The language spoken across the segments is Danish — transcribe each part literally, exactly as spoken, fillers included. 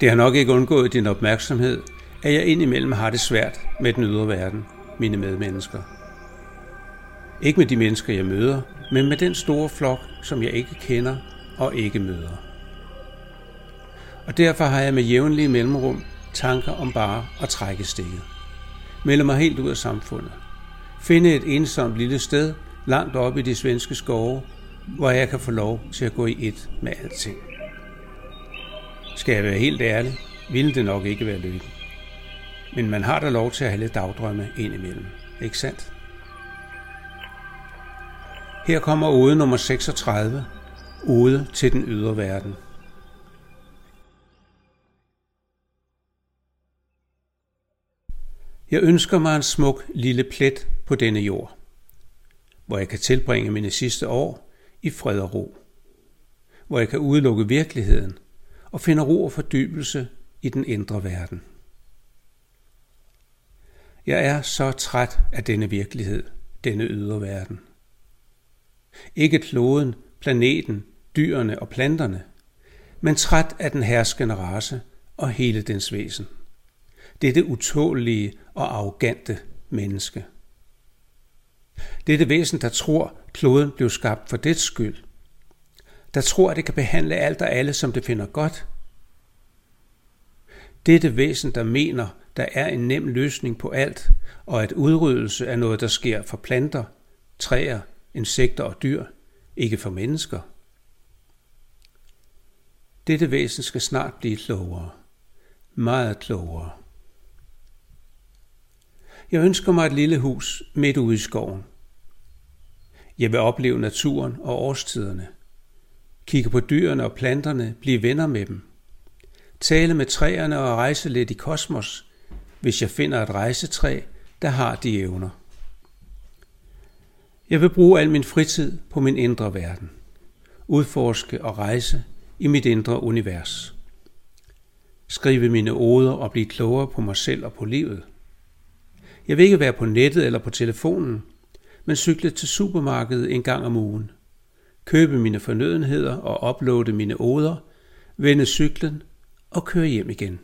Det har nok ikke undgået din opmærksomhed, at jeg indimellem har det svært med den ydre verden, mine medmennesker. Ikke med de mennesker, jeg møder, men med den store flok, som jeg ikke kender og ikke møder. Og derfor har jeg med jævnlige mellemrum tanker om bare at trække stikket. Melde mig helt ud af samfundet. Finde et ensomt lille sted langt oppe i de svenske skove, hvor jeg kan få lov til at gå i et med alting. Skal jeg være helt ærlig, ville det nok ikke være lykken. Men man har da lov til at have lidt dagdrømme indimellem, ikke sandt? Her kommer ode nummer seksogtredive, ode til den ydre verden. Jeg ønsker mig en smuk lille plet på denne jord, hvor jeg kan tilbringe mine sidste år i fred og ro, hvor jeg kan udelukke virkeligheden og finde ro og fordybelse i den indre verden. Jeg er så træt af denne virkelighed, denne ydre verden. Ikke kloden, planeten, dyrene og planterne, men træt af den herskende race og hele dens væsen. Dette utålige og arrogante menneske. Dette væsen, der tror, kloden blev skabt for dets skyld. Der tror, at det kan behandle alt og alle, som det finder godt. Dette væsen, der mener, der er en nem løsning på alt, og at udryddelse er noget, der sker for planter, træer, insekter og dyr, ikke for mennesker. Dette væsen skal snart blive klogere. Meget klogere. Jeg ønsker mig et lille hus midt ude i skoven. Jeg vil opleve naturen og årstiderne. Kigge på dyrene og planterne, blive venner med dem. Tale med træerne og rejse lidt i kosmos, hvis jeg finder et rejsetræ, der har de evner. Jeg vil bruge al min fritid på min indre verden. Udforske og rejse i mit indre univers. Skrive mine oder og blive klogere på mig selv og på livet. Jeg vil ikke være på nettet eller på telefonen, men cykle til supermarkedet en gang om ugen. Købe mine fornødenheder og uploade mine oder, vende cyklen og køre hjem igen.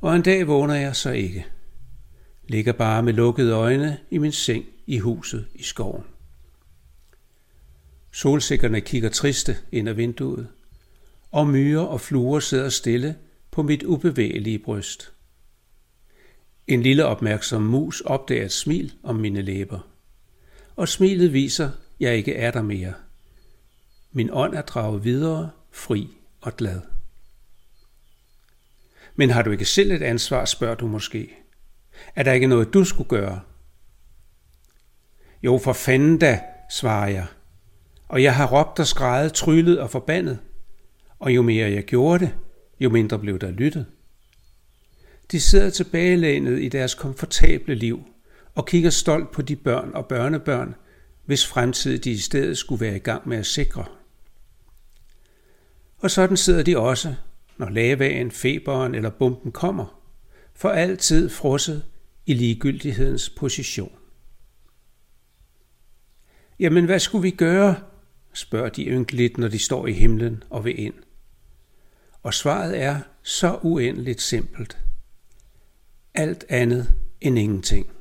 Og en dag vågner jeg så ikke. Ligger bare med lukkede øjne i min seng i huset i skoven. Solsikkerne kigger triste ind ad vinduet, og myrer og fluer sidder stille på mit ubevægelige bryst. En lille opmærksom mus opdager et smil om mine læber, og smilet viser, at jeg ikke er der mere. Min ånd er draget videre, fri og glad. Men har du ikke selv et ansvar, spørger du måske. Er der ikke noget, du skulle gøre? Jo, for fanden da, svarer jeg. Og jeg har råbt og skreget, tryllet og forbandet. Og jo mere jeg gjorde det, jo mindre blev der lyttet. De sidder tilbagelænet i deres komfortable liv og kigger stolt på de børn og børnebørn, hvis fremtid de i stedet skulle være i gang med at sikre. Og sådan sidder de også, når lavaen, feberen eller bomben kommer, for altid frosset i ligegyldighedens position. Jamen, hvad skulle vi gøre, spørger de ynkeligt, når de står i himlen og vil ind. Og svaret er så uendeligt simpelt. Alt andet end ingenting.